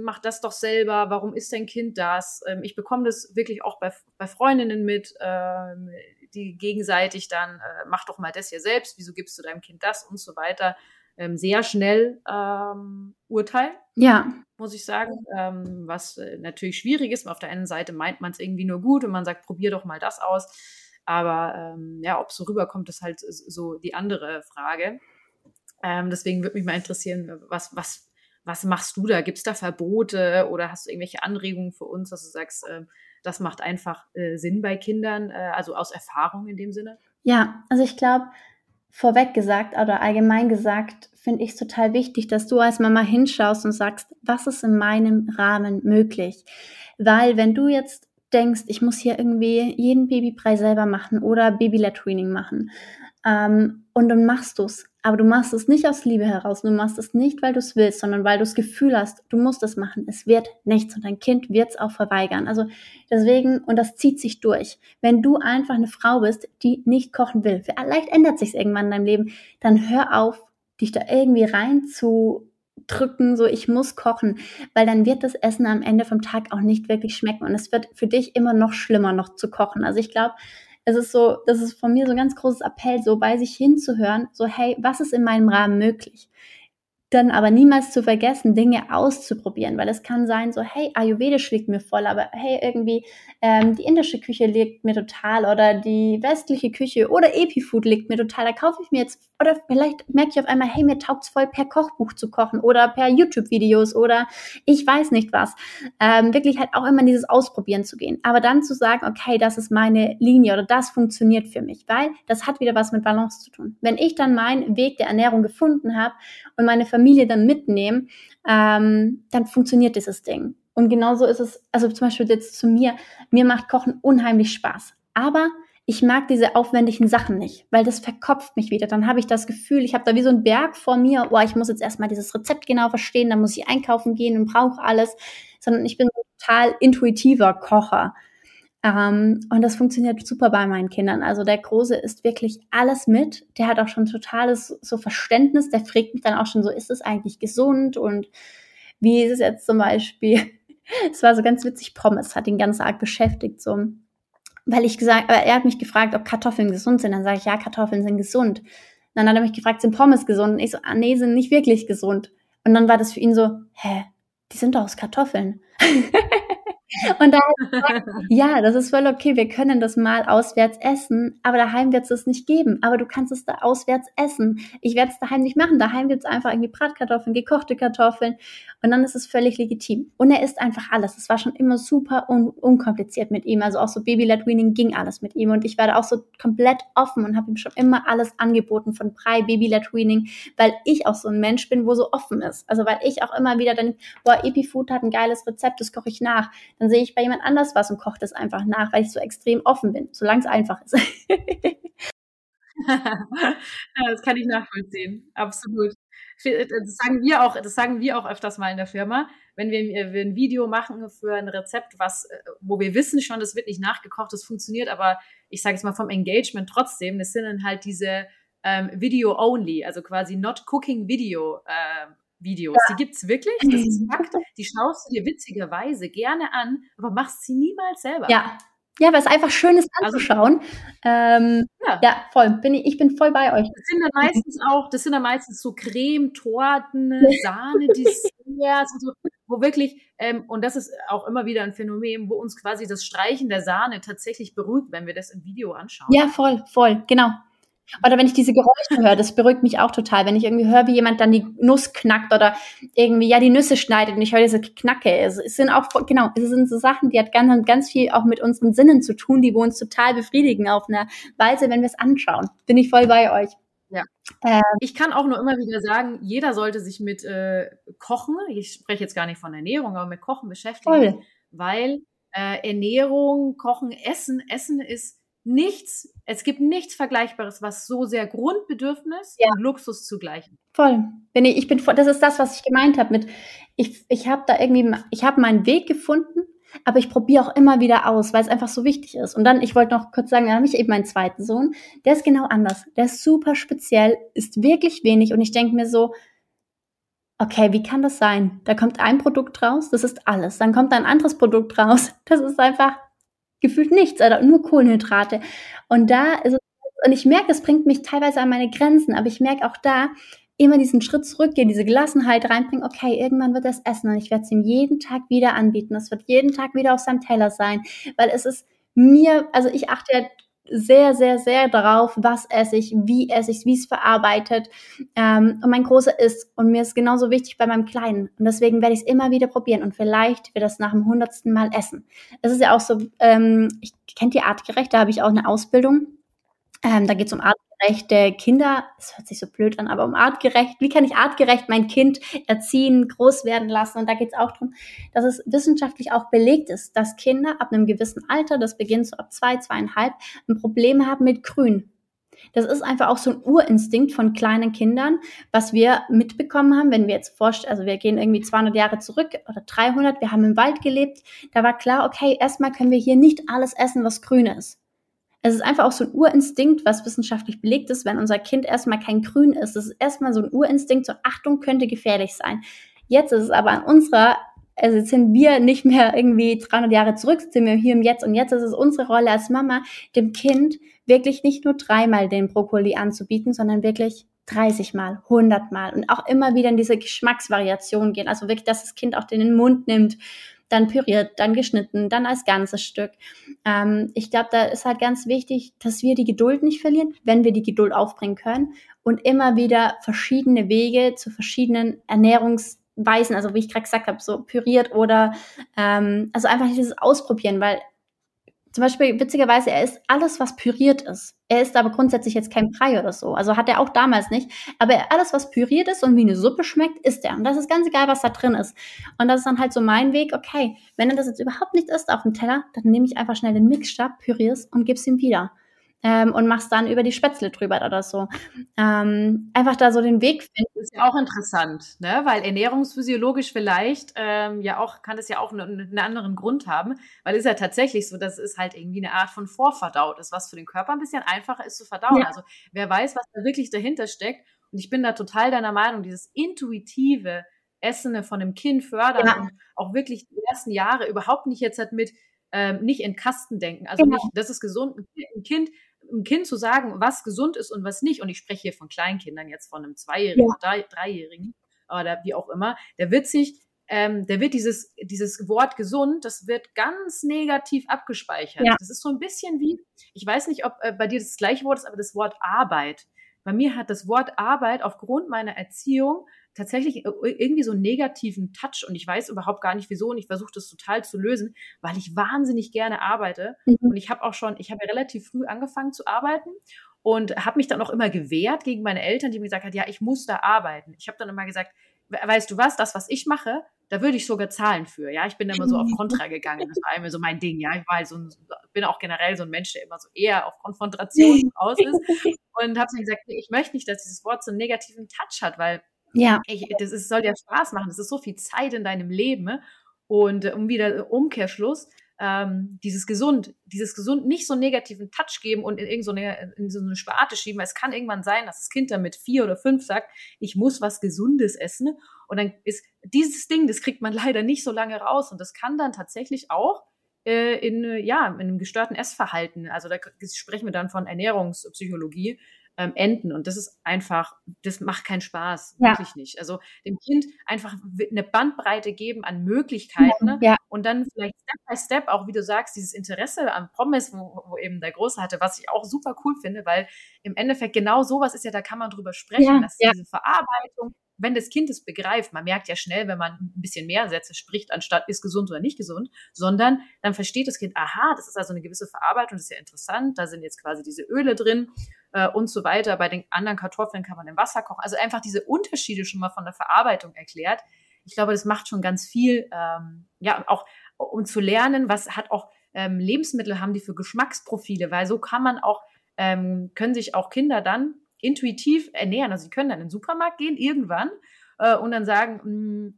mach das doch selber, warum ist dein Kind das? Ich bekomme das wirklich auch bei Freundinnen mit, die gegenseitig dann, mach doch mal das hier selbst, wieso gibst du deinem Kind das und so weiter. Sehr schnell urteilen, ja, muss ich sagen, was natürlich schwierig ist. Auf der einen Seite meint man es irgendwie nur gut und man sagt, probier doch mal das aus. Aber ja, ob es so rüberkommt, ist halt so die andere Frage. Deswegen würde mich mal interessieren, was machst du da? Gibt es da Verbote oder hast du irgendwelche Anregungen für uns, dass du sagst, das macht einfach Sinn bei Kindern, also aus Erfahrung in dem Sinne? Ja, also ich glaube, vorweg gesagt oder allgemein gesagt, finde ich es total wichtig, dass du als Mama hinschaust und sagst, was ist in meinem Rahmen möglich? Weil wenn du jetzt denkst, ich muss hier irgendwie jeden Babybrei selber machen oder Baby-Led-Weaning machen und dann machst du es, aber du machst es nicht aus Liebe heraus, du machst es nicht, weil du es willst, sondern weil du das Gefühl hast, du musst es machen, es wird nichts und dein Kind wird es auch verweigern. Also deswegen, und das zieht sich durch, wenn du einfach eine Frau bist, die nicht kochen will, vielleicht ändert sich es irgendwann in deinem Leben, dann hör auf, dich da irgendwie reinzudrücken, so ich muss kochen, weil dann wird das Essen am Ende vom Tag auch nicht wirklich schmecken und es wird für dich immer noch schlimmer, noch zu kochen. Also ich glaube, es ist so, das ist von mir so ein ganz großes Appell, so bei sich hinzuhören, so hey, was ist in meinem Rahmen möglich? Dann aber niemals zu vergessen, Dinge auszuprobieren, weil es kann sein, so hey, Ayurvedisch liegt mir voll, aber hey, irgendwie die indische Küche liegt mir total oder die westliche Küche oder EpiFood liegt mir total, da kaufe ich mir jetzt, oder vielleicht merke ich auf einmal, hey, mir taugt es voll, per Kochbuch zu kochen oder per YouTube-Videos oder ich weiß nicht was. Wirklich halt auch immer in dieses Ausprobieren zu gehen, aber dann zu sagen, okay, das ist meine Linie oder das funktioniert für mich, weil das hat wieder was mit Balance zu tun. Wenn ich dann meinen Weg der Ernährung gefunden habe und meine Familie dann mitnehmen, dann funktioniert dieses Ding. Und genauso ist es, also zum Beispiel jetzt zu mir macht Kochen unheimlich Spaß. Aber ich mag diese aufwendigen Sachen nicht, weil das verkopft mich wieder. Dann habe ich das Gefühl, ich habe da wie so einen Berg vor mir, oh, ich muss jetzt erstmal dieses Rezept genau verstehen, dann muss ich einkaufen gehen und brauche alles, sondern ich bin ein total intuitiver Kocher. Und das funktioniert super bei meinen Kindern. Also der Große isst wirklich alles mit. Der hat auch schon totales so Verständnis. Der fragt mich dann auch schon so, ist es eigentlich gesund? Und wie ist es jetzt zum Beispiel? Es war so ganz witzig, Pommes hat ihn ganz arg beschäftigt. So, weil ich gesagt, er hat mich gefragt, ob Kartoffeln gesund sind. Dann sage ich, ja, Kartoffeln sind gesund. Und dann hat er mich gefragt, sind Pommes gesund? Und ich so, ah, nee, sind nicht wirklich gesund. Und dann war das für ihn so, hä, die sind doch aus Kartoffeln. Und da habe ich gesagt, ja, das ist voll okay, wir können das mal auswärts essen, aber daheim wird es das nicht geben, aber du kannst es da auswärts essen. Ich werde es daheim nicht machen, daheim gibt es einfach irgendwie Bratkartoffeln, gekochte Kartoffeln und dann ist es völlig legitim. Und er isst einfach alles, es war schon immer super unkompliziert mit ihm, also auch so Baby-Led-Weaning ging alles mit ihm und ich war da auch so komplett offen und habe ihm schon immer alles angeboten von Brei, Baby-Led-Weaning, weil ich auch so ein Mensch bin, wo so offen ist. Also weil ich auch immer wieder denke, boah, EpiFood hat ein geiles Rezept, das koche ich nach. Dann sehe ich bei jemand anders was und koche das einfach nach, weil ich so extrem offen bin, solange es einfach ist. Das kann ich nachvollziehen, absolut. Das sagen wir auch öfters mal in der Firma, wenn wir ein Video machen für ein Rezept, wo wir wissen schon, das wird nicht nachgekocht, das funktioniert, aber ich sage jetzt mal vom Engagement trotzdem, das sind dann halt diese Video-only, also quasi Not-Cooking-Video Videos, ja. Die gibt es wirklich, das ist Fakt, die schaust du dir witzigerweise gerne an, aber machst sie niemals selber. Ja, weil es einfach schön ist anzuschauen. Ja, voll, ich bin voll bei euch. Das sind dann meistens so Creme, Torten, Sahne, Desserts und so, wo wirklich, und das ist auch immer wieder ein Phänomen, wo uns quasi das Streichen der Sahne tatsächlich beruhigt, wenn wir das im Video anschauen. Ja, voll, genau. Oder wenn ich diese Geräusche höre, das beruhigt mich auch total. Wenn ich irgendwie höre, wie jemand dann die Nuss knackt oder irgendwie, ja, die Nüsse schneidet und ich höre diese Knacke. Es sind auch, genau, es sind so Sachen, die hat ganz, ganz viel auch mit unseren Sinnen zu tun, die wir uns total befriedigen auf einer Weise, wenn wir es anschauen. Bin ich voll bei euch. Ja. Ich kann auch nur immer wieder sagen, jeder sollte sich mit Kochen, ich spreche jetzt gar nicht von Ernährung, aber mit Kochen beschäftigen, voll. Weil Ernährung, Kochen, Essen ist nichts, es gibt nichts Vergleichbares, was so sehr Grundbedürfnis und Luxus zugleich. Voll. Ich bin voll, das ist das, was ich gemeint habe mit, ich habe meinen Weg gefunden, aber ich probiere auch immer wieder aus, weil es einfach so wichtig ist. Und dann, ich wollte noch kurz sagen, da habe ich eben meinen zweiten Sohn, der ist genau anders. Der ist super speziell, ist wirklich wenig und ich denke mir so, okay, wie kann das sein? Da kommt ein Produkt raus, das ist alles. Dann kommt ein anderes Produkt raus, das ist einfach gefühlt nichts, oder nur Kohlenhydrate. Und da ist es, und ich merke, das bringt mich teilweise an meine Grenzen, aber ich merke auch da, immer diesen Schritt zurückgehen, diese Gelassenheit reinbringen, okay, irgendwann wird das Essen und ich werde es ihm jeden Tag wieder anbieten. Das wird jeden Tag wieder auf seinem Teller sein, weil es ist mir, also ich achte ja sehr, sehr, sehr darauf, was esse ich, wie es verarbeitet. Und mein Großer isst. Und mir ist genauso wichtig bei meinem Kleinen. Und deswegen werde ich es immer wieder probieren. Und vielleicht wird das nach dem 100. Mal essen. Es ist ja auch so, ich kenne die artgerecht, da habe ich auch eine Ausbildung. Da geht es um artgerechte Kinder. Es hört sich so blöd an, aber um artgerecht. Wie kann ich artgerecht mein Kind erziehen, groß werden lassen? Und da geht es auch darum, dass es wissenschaftlich auch belegt ist, dass Kinder ab einem gewissen Alter, das beginnt so ab 2, 2,5, ein Problem haben mit Grün. Das ist einfach auch so ein Urinstinkt von kleinen Kindern, was wir mitbekommen haben, wenn wir jetzt vorstellen, also wir gehen irgendwie 200 Jahre zurück oder 300, wir haben im Wald gelebt. Da war klar, okay, erstmal können wir hier nicht alles essen, was grün ist. Es ist einfach auch so ein Urinstinkt, was wissenschaftlich belegt ist, wenn unser Kind erstmal kein Grün ist. Das ist erstmal so ein Urinstinkt, so Achtung, könnte gefährlich sein. Jetzt ist es aber an unserer, also jetzt sind wir nicht mehr irgendwie 300 Jahre zurück, sind wir hier im Jetzt und jetzt ist es unsere Rolle als Mama, dem Kind wirklich nicht nur 3-mal den Brokkoli anzubieten, sondern wirklich 30-mal, 100-mal und auch immer wieder in diese Geschmacksvariation gehen. Also wirklich, dass das Kind auch den in den Mund nimmt. Dann püriert, dann geschnitten, dann als ganzes Stück. Ich glaube, da ist halt ganz wichtig, dass wir die Geduld nicht verlieren, wenn wir die Geduld aufbringen können und immer wieder verschiedene Wege zu verschiedenen Ernährungsweisen, also wie ich gerade gesagt habe, so püriert oder also einfach dieses Ausprobieren, weil zum Beispiel, witzigerweise, er isst alles, was püriert ist. Er isst aber grundsätzlich jetzt kein Brei oder so. Also hat er auch damals nicht. Aber alles, was püriert ist und wie eine Suppe schmeckt, isst er. Und das ist ganz egal, was da drin ist. Und das ist dann halt so mein Weg, okay, wenn er das jetzt überhaupt nicht isst auf dem Teller, dann nehme ich einfach schnell den Mixstab, pürier's und gib's ihm wieder. und machst dann über die Spätzle drüber oder so. Einfach da so den Weg finden. Das ist ja auch interessant, ne? Weil ernährungsphysiologisch vielleicht kann das ja auch einen anderen Grund haben, weil es ist ja tatsächlich so, dass es halt irgendwie eine Art von vorverdaut ist, was für den Körper ein bisschen einfacher ist zu verdauen. Ja. Also wer weiß, was da wirklich dahinter steckt. Und ich bin da total deiner Meinung, dieses intuitive Essen von dem Kind fördern, ja, und auch wirklich die ersten Jahre überhaupt nicht jetzt halt mit nicht in Kasten denken. Also genau, nicht, das ist gesund, ein Kind zu sagen, was gesund ist und was nicht. Und ich spreche hier von Kleinkindern, jetzt von einem Zweijährigen, ja, Dreijährigen oder wie auch immer. Der wird dieses Wort gesund, das wird ganz negativ abgespeichert. Ja. Das ist so ein bisschen wie, ich weiß nicht, ob bei dir das gleiche Wort ist, aber das Wort Arbeit. Bei mir hat das Wort Arbeit aufgrund meiner Erziehung tatsächlich irgendwie so einen negativen Touch und ich weiß überhaupt gar nicht wieso und ich versuche das total zu lösen, weil ich wahnsinnig gerne arbeite, mhm, und ich habe relativ früh angefangen zu arbeiten und habe mich dann auch immer gewehrt gegen meine Eltern, die mir gesagt haben, ja, ich muss da arbeiten. Ich habe dann immer gesagt, weißt du was, das, was ich mache, da würde ich sogar zahlen für. Ja, ich bin da immer so auf Kontra gegangen, das war immer so mein Ding. Ja, ich war bin auch generell so ein Mensch, der immer so eher auf Konfrontation aus ist und habe dann gesagt, ich möchte nicht, dass dieses Wort so einen negativen Touch hat, weil ja, das soll ja Spaß machen. Das ist so viel Zeit in deinem Leben. Und wieder Umkehrschluss, dieses Gesund nicht so einen negativen Touch geben und in so eine Sparte schieben, weil es kann irgendwann sein, dass das Kind dann mit 4 oder 5 sagt, ich muss was Gesundes essen. Und dann ist dieses Ding, das kriegt man leider nicht so lange raus. Und das kann dann tatsächlich auch in einem gestörten Essverhalten, also da sprechen wir dann von Ernährungspsychologie, enden. Und das ist einfach, das macht keinen Spaß, ja, wirklich nicht. Also dem Kind einfach eine Bandbreite geben an Möglichkeiten, ja, ja, und dann vielleicht Step by Step, auch wie du sagst, dieses Interesse an Pommes, wo eben der Große hatte, was ich auch super cool finde, weil im Endeffekt genau sowas ist ja, da kann man drüber sprechen, ja, dass ja, diese Verarbeitung, wenn das Kind es begreift, man merkt ja schnell, wenn man ein bisschen mehr Sätze spricht, anstatt ist gesund oder nicht gesund, sondern dann versteht das Kind, aha, das ist also eine gewisse Verarbeitung, das ist ja interessant, da sind jetzt quasi diese Öle drin und so weiter. Bei den anderen Kartoffeln kann man im Wasser kochen. Also einfach diese Unterschiede schon mal von der Verarbeitung erklärt. Ich glaube, das macht schon ganz viel, auch um zu lernen, was hat auch Lebensmittel haben die für Geschmacksprofile, weil so kann man auch, können sich auch Kinder dann intuitiv ernähren. Also sie können dann in den Supermarkt gehen, irgendwann, und dann sagen,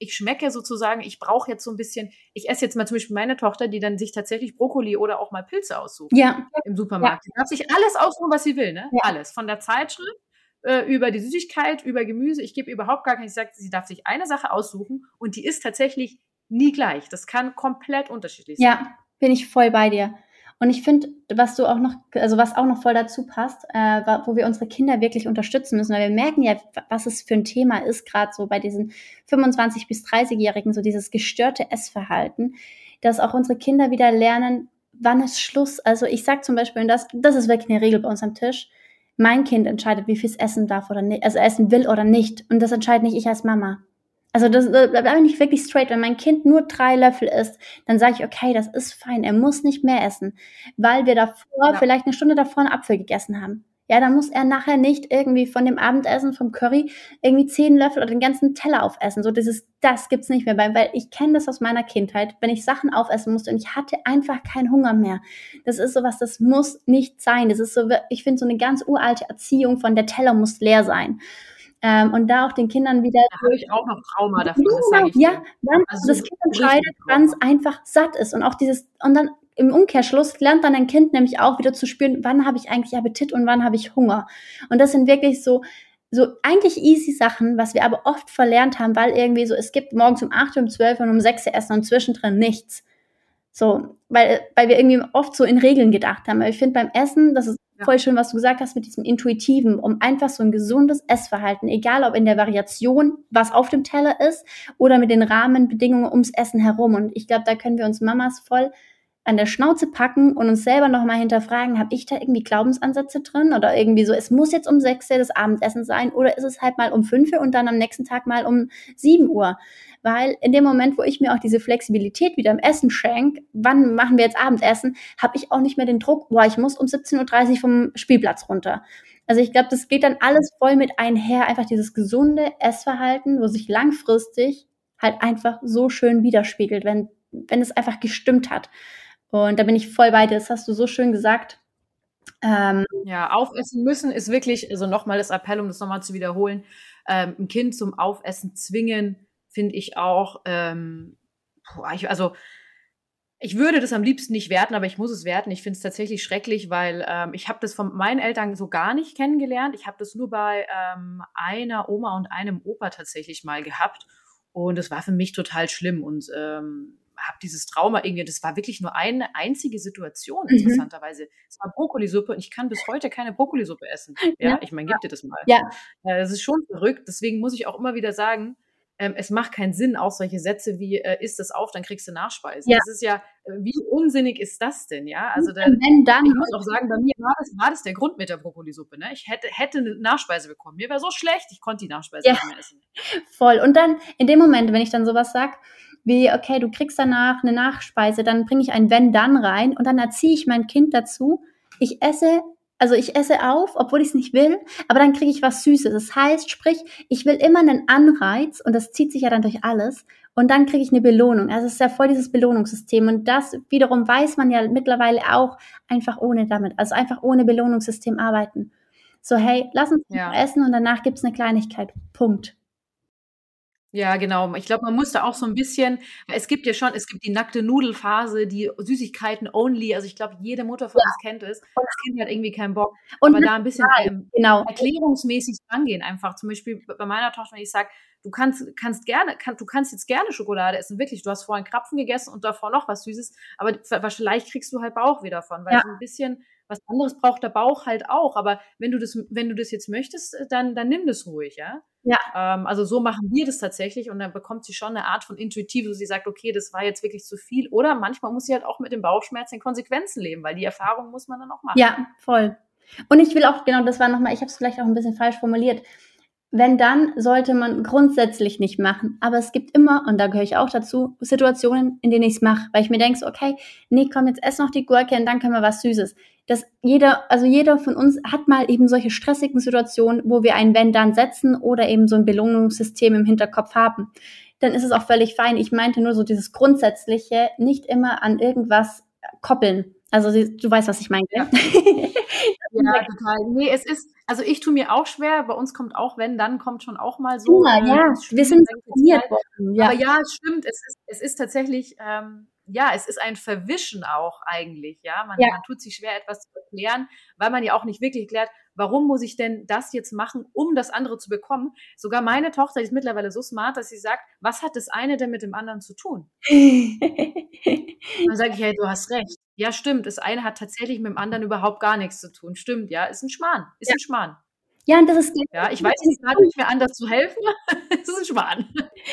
ich schmecke sozusagen, ich brauche jetzt so ein bisschen, ich esse jetzt mal zum Beispiel meine Tochter, die dann sich tatsächlich Brokkoli oder auch mal Pilze aussucht, ja, im Supermarkt. Ja. Sie darf sich alles aussuchen, was sie will, ne? Ja. Alles. Von der Zeitschrift über die Süßigkeit, über Gemüse. Ich gebe überhaupt gar nichts. Ich sage, sie darf sich eine Sache aussuchen und die ist tatsächlich nie gleich. Das kann komplett unterschiedlich sein. Ja, bin ich voll bei dir. Und ich finde, was auch noch voll dazu passt, wo wir unsere Kinder wirklich unterstützen müssen, weil wir merken ja, was es für ein Thema ist, gerade so bei diesen 25- bis 30-Jährigen, so dieses gestörte Essverhalten, dass auch unsere Kinder wieder lernen, wann ist Schluss. Also ich sage zum Beispiel, und das ist wirklich eine Regel bei uns am Tisch, mein Kind entscheidet, wie viel es essen darf oder nicht, also essen will oder nicht. Und das entscheide nicht ich als Mama. Also da bin ich wirklich straight. Wenn mein Kind nur 3 Löffel isst, dann sage ich, okay, das ist fein, er muss nicht mehr essen, weil wir davor, ja, vielleicht eine Stunde davor einen Apfel gegessen haben. Ja, dann muss er nachher nicht irgendwie von dem Abendessen, vom Curry, irgendwie 10 Löffel oder den ganzen Teller aufessen. So das gibt's nicht mehr, weil ich kenne das aus meiner Kindheit, wenn ich Sachen aufessen musste und ich hatte einfach keinen Hunger mehr. Das ist sowas, das muss nicht sein. Das ist so, ich finde, so eine ganz uralte Erziehung von der Teller muss leer sein. Und da auch den Kindern wieder... Da habe ich auch noch Trauma davon, das sage ich dir. Ja, dann, also das Kind entscheidet, wann es einfach satt ist. Und auch und dann im Umkehrschluss lernt dann ein Kind nämlich auch wieder zu spüren, wann habe ich eigentlich Appetit und wann habe ich Hunger. Und das sind wirklich so eigentlich easy Sachen, was wir aber oft verlernt haben, weil irgendwie so, es gibt morgens um 8, um 12 und um 6 Essen und zwischendrin nichts. So, weil wir irgendwie oft so in Regeln gedacht haben. Aber ich finde beim Essen, das ist voll schön, was du gesagt hast mit diesem Intuitiven, um einfach so ein gesundes Essverhalten, egal ob in der Variation, was auf dem Teller ist oder mit den Rahmenbedingungen ums Essen herum. Und ich glaube, da können wir uns Mamas voll an der Schnauze packen und uns selber nochmal hinterfragen, habe ich da irgendwie Glaubensansätze drin oder irgendwie so, es muss jetzt um 6 das Abendessen sein oder ist es halt mal um 5 und dann am nächsten Tag mal um 7 Uhr. Weil in dem Moment, wo ich mir auch diese Flexibilität wieder im Essen schenke, wann machen wir jetzt Abendessen, habe ich auch nicht mehr den Druck, boah, ich muss um 17.30 Uhr vom Spielplatz runter. Also ich glaube, das geht dann alles voll mit einher, einfach dieses gesunde Essverhalten, wo sich langfristig halt einfach so schön widerspiegelt, wenn es einfach gestimmt hat. Und da bin ich voll bei dir, das hast du so schön gesagt. Ja, aufessen müssen ist wirklich, also nochmal das Appell, um das nochmal zu wiederholen, ein Kind zum Aufessen zwingen, finde ich auch, ich würde das am liebsten nicht werten, aber ich muss es werten. Ich finde es tatsächlich schrecklich, weil ich habe das von meinen Eltern so gar nicht kennengelernt. Ich habe das nur bei einer Oma und einem Opa tatsächlich mal gehabt. Und das war für mich total schlimm. Und habe dieses Trauma irgendwie, das war wirklich nur eine einzige Situation, interessanterweise. Es war Brokkolisuppe und ich kann bis heute keine Brokkolisuppe essen. Ja, ich meine, gib dir das mal. Ja. Das ist schon verrückt. Deswegen muss ich auch immer wieder sagen, es macht keinen Sinn, auch solche Sätze wie isst das auf, dann kriegst du Nachspeisen. Ja. Das ist ja, wie unsinnig ist das denn? Ja, also ich muss auch sagen, bei mir war das der Grund mit der Brokkolisuppe. Ne? Ich hätte eine Nachspeise bekommen. Mir war so schlecht, ich konnte die Nachspeise nicht mehr essen. Voll. Und dann in dem Moment, wenn ich dann sowas sage, wie, okay, du kriegst danach eine Nachspeise, dann bringe ich ein Wenn-Dann rein und dann erziehe ich mein Kind dazu, ich esse auf, obwohl ich es nicht will, aber dann kriege ich was Süßes. Das heißt, sprich, ich will immer einen Anreiz und das zieht sich ja dann durch alles und dann kriege ich eine Belohnung. Also es ist ja voll dieses Belohnungssystem und das wiederum weiß man ja mittlerweile auch einfach ohne Belohnungssystem arbeiten. So, hey, lass uns essen und danach gibt's eine Kleinigkeit. Punkt. Ja, genau. Ich glaube, man muss da auch so ein bisschen, es gibt die nackte Nudelphase, die Süßigkeiten only, also ich glaube, jede Mutter von uns kennt es. Das Kind hat irgendwie keinen Bock. Und aber da ein bisschen erklärungsmäßig rangehen einfach. Zum Beispiel bei meiner Tochter, wenn ich sage, du kannst jetzt gerne Schokolade essen, wirklich, du hast vorhin Krapfen gegessen und davor noch was Süßes, aber vielleicht kriegst du halt Bauch wieder davon, weil so ein bisschen was anderes braucht der Bauch halt auch, aber wenn du das jetzt möchtest, dann nimm das ruhig, ja? Ja. Also so machen wir das tatsächlich und dann bekommt sie schon eine Art von intuitiv, wo sie sagt, okay, das war jetzt wirklich zu viel oder manchmal muss sie halt auch mit dem Bauchschmerz in Konsequenzen leben, weil die Erfahrung muss man dann auch machen. Ja, voll. Und ich will auch, genau, das war nochmal, ich habe es vielleicht auch ein bisschen falsch formuliert, wenn dann, sollte man grundsätzlich nicht machen. Aber es gibt immer, und da gehöre ich auch dazu, Situationen, in denen ich es mache. Weil ich mir denke, okay, nee, komm, jetzt ess noch die Gurke und dann können wir was Süßes. Dass jeder von uns hat mal eben solche stressigen Situationen, wo wir ein Wenn-Dann setzen oder eben so ein Belohnungssystem im Hinterkopf haben. Dann ist es auch völlig fein. Ich meinte nur so dieses Grundsätzliche, nicht immer an irgendwas koppeln. Also du weißt, was ich meine. Ja. Ja, total. Nee, es ist, also ich tue mir auch schwer, bei uns kommt auch, wenn, dann kommt schon auch mal so. Ja, wir sind trainiert worden. Ja. Aber ja, es stimmt, es ist tatsächlich, es ist ein Verwischen auch eigentlich, ja. Man tut sich schwer, etwas zu erklären, weil man ja auch nicht wirklich erklärt, warum muss ich denn das jetzt machen, um das andere zu bekommen? Sogar meine Tochter, die ist mittlerweile so smart, dass sie sagt, was hat das eine denn mit dem anderen zu tun? Dann sage ich, hey, du hast recht. Ja, stimmt, das eine hat tatsächlich mit dem anderen überhaupt gar nichts zu tun. Stimmt, ja, ist ein Schmarrn. Ja, und das ist... Ja, ich weiß jetzt gerade nicht mehr anders zu helfen. Das ist ein Schmarrn.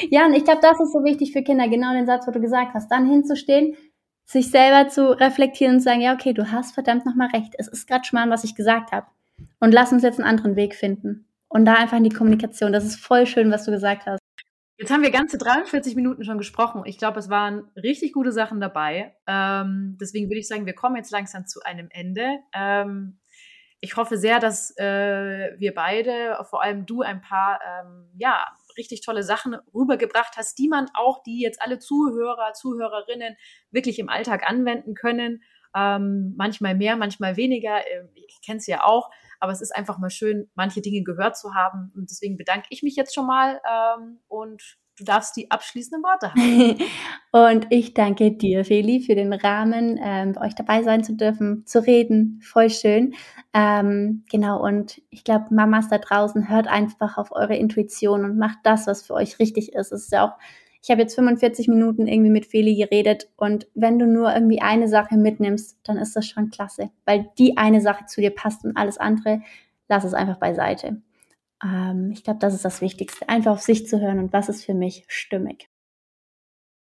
Ja, und ich glaube, das ist so wichtig für Kinder, genau den Satz, wo du gesagt hast, dann hinzustehen, sich selber zu reflektieren und zu sagen, ja, okay, du hast verdammt nochmal recht, es ist gerade Schmarrn, was ich gesagt habe. Und lass uns jetzt einen anderen Weg finden. Und da einfach in die Kommunikation. Das ist voll schön, was du gesagt hast. Jetzt haben wir ganze 43 Minuten schon gesprochen. Ich glaube, es waren richtig gute Sachen dabei. Deswegen würde ich sagen, wir kommen jetzt langsam zu einem Ende. Ich hoffe sehr, dass wir beide, vor allem du, ein paar richtig tolle Sachen rübergebracht hast, die jetzt alle Zuhörer, Zuhörerinnen wirklich im Alltag anwenden können. Manchmal mehr, manchmal weniger. Ich kenne es ja auch, aber es ist einfach mal schön, manche Dinge gehört zu haben. Und deswegen bedanke ich mich jetzt schon mal und du darfst die abschließenden Worte haben. Und ich danke dir, Feli, für den Rahmen, bei euch dabei sein zu dürfen, zu reden. Voll schön. Genau, und ich glaube, Mamas da draußen, hört einfach auf eure Intuition und macht das, was für euch richtig ist. Es ist ja auch... Ich habe jetzt 45 Minuten irgendwie mit Feli geredet und wenn du nur irgendwie eine Sache mitnimmst, dann ist das schon klasse, weil die eine Sache zu dir passt und alles andere, lass es einfach beiseite. Ich glaube, das ist das Wichtigste, einfach auf sich zu hören und was ist für mich stimmig.